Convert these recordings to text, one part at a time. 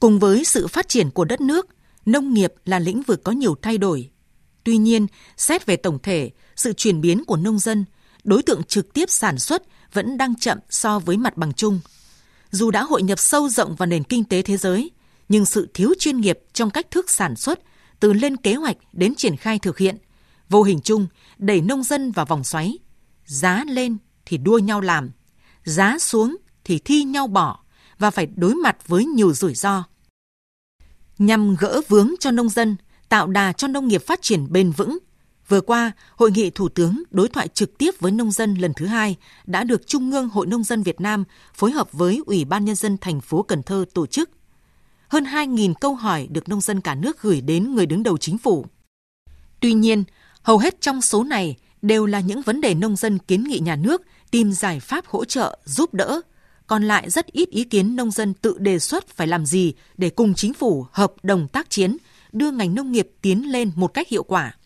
Cùng với sự phát triển của đất nước, nông nghiệp là lĩnh vực có nhiều thay đổi. Tuy nhiên, xét về tổng thể, sự chuyển biến của nông dân, đối tượng trực tiếp sản xuất vẫn đang chậm so với mặt bằng chung. Dù đã hội nhập sâu rộng vào nền kinh tế thế giới, nhưng sự thiếu chuyên nghiệp trong cách thức sản xuất, từ lên kế hoạch đến triển khai thực hiện, vô hình chung đẩy nông dân vào vòng xoáy. Giá lên thì đua nhau làm, giá xuống thì thi nhau bỏ và phải đối mặt với nhiều rủi ro. Nhằm gỡ vướng cho nông dân, tạo đà cho nông nghiệp phát triển bền vững, vừa qua, Hội nghị Thủ tướng đối thoại trực tiếp với nông dân lần thứ 2 đã được Trung ương Hội Nông dân Việt Nam phối hợp với Ủy ban Nhân dân thành phố Cần Thơ tổ chức. Hơn 2.000 câu hỏi được nông dân cả nước gửi đến người đứng đầu chính phủ. Tuy nhiên, hầu hết trong số này đều là những vấn đề nông dân kiến nghị nhà nước tìm giải pháp hỗ trợ, giúp đỡ. Còn lại rất ít ý kiến nông dân tự đề xuất phải làm gì để cùng chính phủ hợp đồng tác chiến, đưa ngành nông nghiệp tiến lên một cách hiệu quả.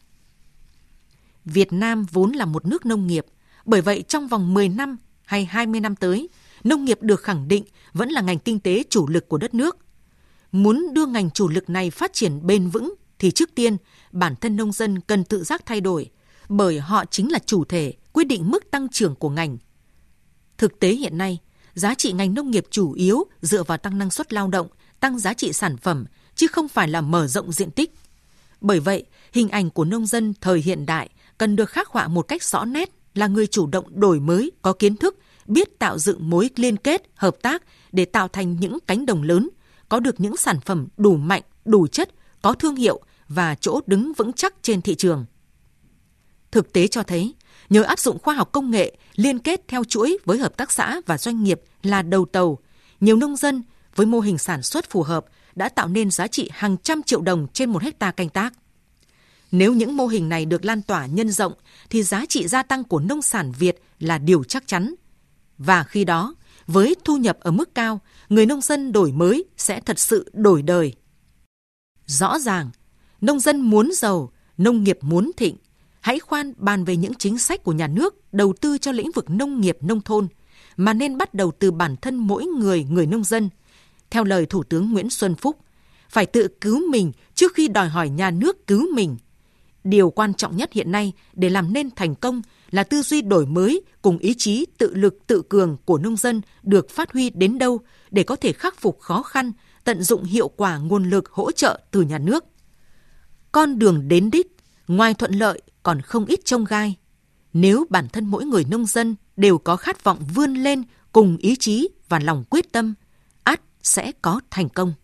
Việt Nam vốn là một nước nông nghiệp, bởi vậy trong vòng 10 năm hay 20 năm tới, nông nghiệp được khẳng định vẫn là ngành kinh tế chủ lực của đất nước. Muốn đưa ngành chủ lực này phát triển bền vững thì trước tiên, bản thân nông dân cần tự giác thay đổi, bởi họ chính là chủ thể quyết định mức tăng trưởng của ngành. Thực tế hiện nay, giá trị ngành nông nghiệp chủ yếu dựa vào tăng năng suất lao động, tăng giá trị sản phẩm, chứ không phải là mở rộng diện tích. Bởi vậy, hình ảnh của nông dân thời hiện đại cần được khắc họa một cách rõ nét là người chủ động đổi mới, có kiến thức, biết tạo dựng mối liên kết, hợp tác để tạo thành những cánh đồng lớn, có được những sản phẩm đủ mạnh, đủ chất, có thương hiệu và chỗ đứng vững chắc trên thị trường. Thực tế cho thấy, nhờ áp dụng khoa học công nghệ, liên kết theo chuỗi với hợp tác xã và doanh nghiệp là đầu tàu, nhiều nông dân với mô hình sản xuất phù hợp đã tạo nên giá trị hàng trăm triệu đồng trên 1 hectare canh tác. Nếu những mô hình này được lan tỏa nhân rộng, thì giá trị gia tăng của nông sản Việt là điều chắc chắn. Và khi đó, với thu nhập ở mức cao, người nông dân đổi mới sẽ thật sự đổi đời. Rõ ràng, nông dân muốn giàu, nông nghiệp muốn thịnh. Hãy khoan bàn về những chính sách của nhà nước đầu tư cho lĩnh vực nông nghiệp nông thôn, mà nên bắt đầu từ bản thân mỗi người nông dân. Theo lời Thủ tướng Nguyễn Xuân Phúc, phải tự cứu mình trước khi đòi hỏi nhà nước cứu mình. Điều quan trọng nhất hiện nay để làm nên thành công là tư duy đổi mới cùng ý chí tự lực tự cường của nông dân được phát huy đến đâu để có thể khắc phục khó khăn, tận dụng hiệu quả nguồn lực hỗ trợ từ nhà nước. Con đường đến đích, ngoài thuận lợi còn không ít chông gai. Nếu bản thân mỗi người nông dân đều có khát vọng vươn lên cùng ý chí và lòng quyết tâm, ắt sẽ có thành công.